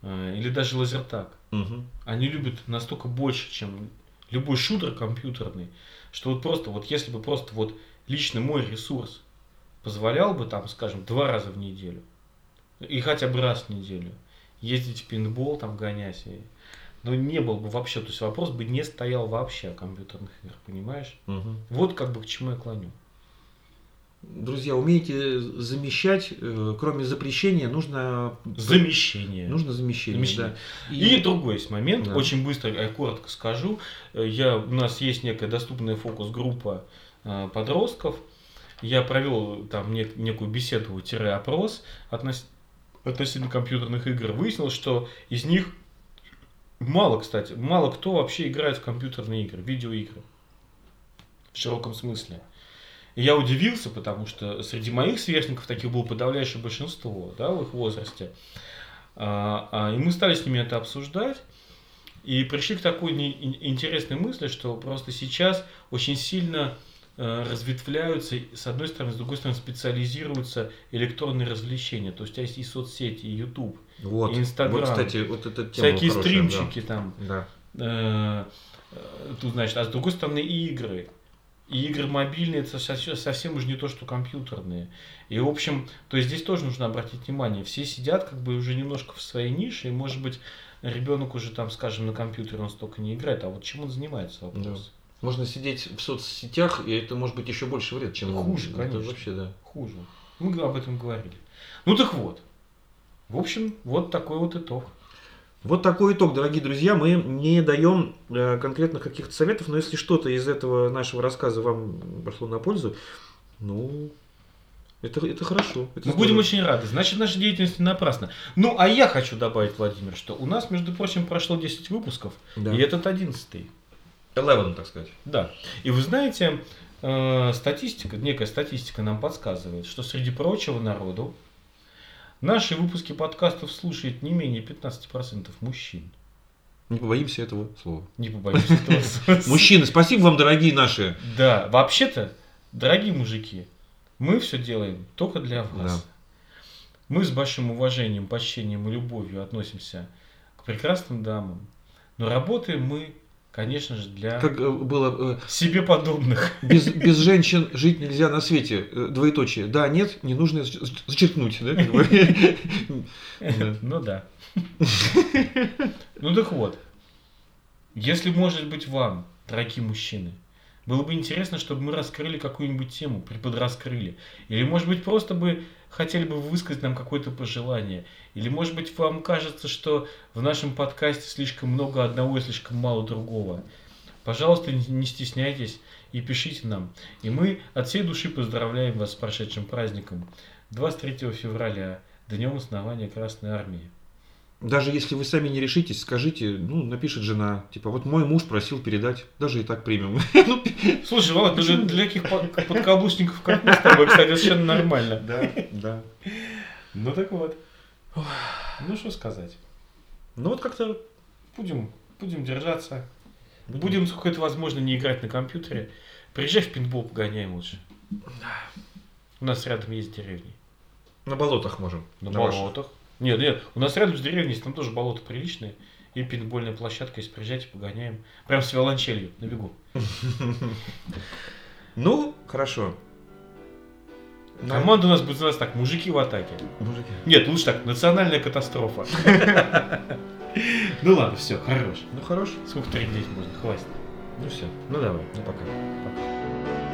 или даже лазертаг, угу. они любят настолько больше, чем любой шутер компьютерный, что вот просто, вот если бы просто вот лично мой ресурс позволял бы там, скажем, два раза в неделю, и хотя бы раз в неделю ездить в пейнтбол, там, гонять, и... но не был бы вообще, то есть вопрос бы не стоял вообще о компьютерных играх, понимаешь? Угу. Вот как бы к чему я клоню. Друзья, умеете замещать, э, кроме запрещения, нужно... Замещение. Нужно замещение, замещение. Да. И... и другой есть момент, да. Очень быстро, я коротко скажу. Я, у нас есть некая доступная фокус-группа э, подростков. Я провел там нек- некую беседу-опрос относ... относительно компьютерных игр. Выяснилось, что из них... Мало, кстати, мало кто вообще играет в компьютерные игры, видеоигры, в широком смысле. И я удивился, потому что среди моих сверстников таких было подавляющее большинство, да, в их возрасте. А, и мы стали с ними это обсуждать, и пришли к такой интересной мысли, что просто сейчас очень сильно разветвляются, с одной стороны, с другой стороны, специализируются электронные развлечения. То есть у тебя есть и соцсети, и YouTube, вот, и Instagram, вот, кстати, вот эта тема всякие хорошая, стримчики, да. Там. Да. Э, тут, значит, а с другой стороны, и игры. И игры мобильные, это совсем, совсем уже не то, что компьютерные. И, в общем, то есть здесь тоже нужно обратить внимание. Все сидят как бы уже немножко в своей нише, и, может быть, ребенок уже там, скажем, на компьютере он столько не играет, а вот чем он занимается, вопрос. Да. Можно сидеть в соцсетях, и это может быть еще больше вред, чем хуже, это конечно. Вообще, да. Хуже. Мы об этом говорили. Ну так вот. В общем, вот такой вот итог. Вот такой итог, дорогие друзья. Мы не даем конкретных каких-то советов, но если что-то из этого нашего рассказа вам пошло на пользу, ну, это, это хорошо. Это мы здорово. Будем очень рады. Значит, наша деятельность не напрасна. Ну, а я хочу добавить, Владимир, что у нас, между прочим, прошло десять выпусков, да. И этот одиннадцатый. одиннадцатый, так сказать. Да. И вы знаете, э, статистика, некая статистика нам подсказывает, что среди прочего народу наши выпуски подкастов слушает не менее пятнадцать процентов мужчин. Не побоимся этого слова. Не побоимся этого слова. Мужчины, спасибо вам, дорогие наши. Да, вообще-то, дорогие мужики, мы все делаем только для вас. Мы с большим уважением, почтением и любовью относимся к прекрасным дамам, но работаем мы, конечно же, для как было, себе подобных. Без, без женщин жить нельзя на свете. Двоеточие. Да, нет, не нужно зачеркнуть. Ну да. Ну так вот. Если, может быть, вам, дорогие мужчины, было бы интересно, чтобы мы раскрыли какую-нибудь тему, преподраскрыли. Или, может быть, просто бы хотели бы высказать нам какое-то пожелание. Или, может быть, вам кажется, что в нашем подкасте слишком много одного и слишком мало другого. Пожалуйста, не стесняйтесь и пишите нам. И мы от всей души поздравляем вас с прошедшим праздником. двадцать третьего февраля, Днем основания Красной Армии. Даже если вы сами не решитесь, скажите, ну, напишет жена, типа, вот мой муж просил передать, даже и так примем. Слушай, Володь, ну для таких подкаблучников, как мы с тобой, кстати, совершенно нормально. Да, да. Ну так вот. Ну что сказать. Ну вот как-то будем, будем держаться. Будем, сколько это возможно, не играть на компьютере. Приезжай в пейнтбол, погоняем лучше. У нас рядом есть деревни. На болотах можем. На болотах. Нет, нет, у нас рядом с деревней есть, там тоже болото приличное, и пейнтбольная площадка, если приезжайте, погоняем. Прям с виолончелью, на бегу. Ну, хорошо. Команда у нас будет называться так, мужики в атаке. Мужики. Нет, лучше так, национальная катастрофа. Ну ладно, все, хорош. Ну хорош. Сколько тренировать можно, хватит. Ну все, ну давай, ну пока. Пока.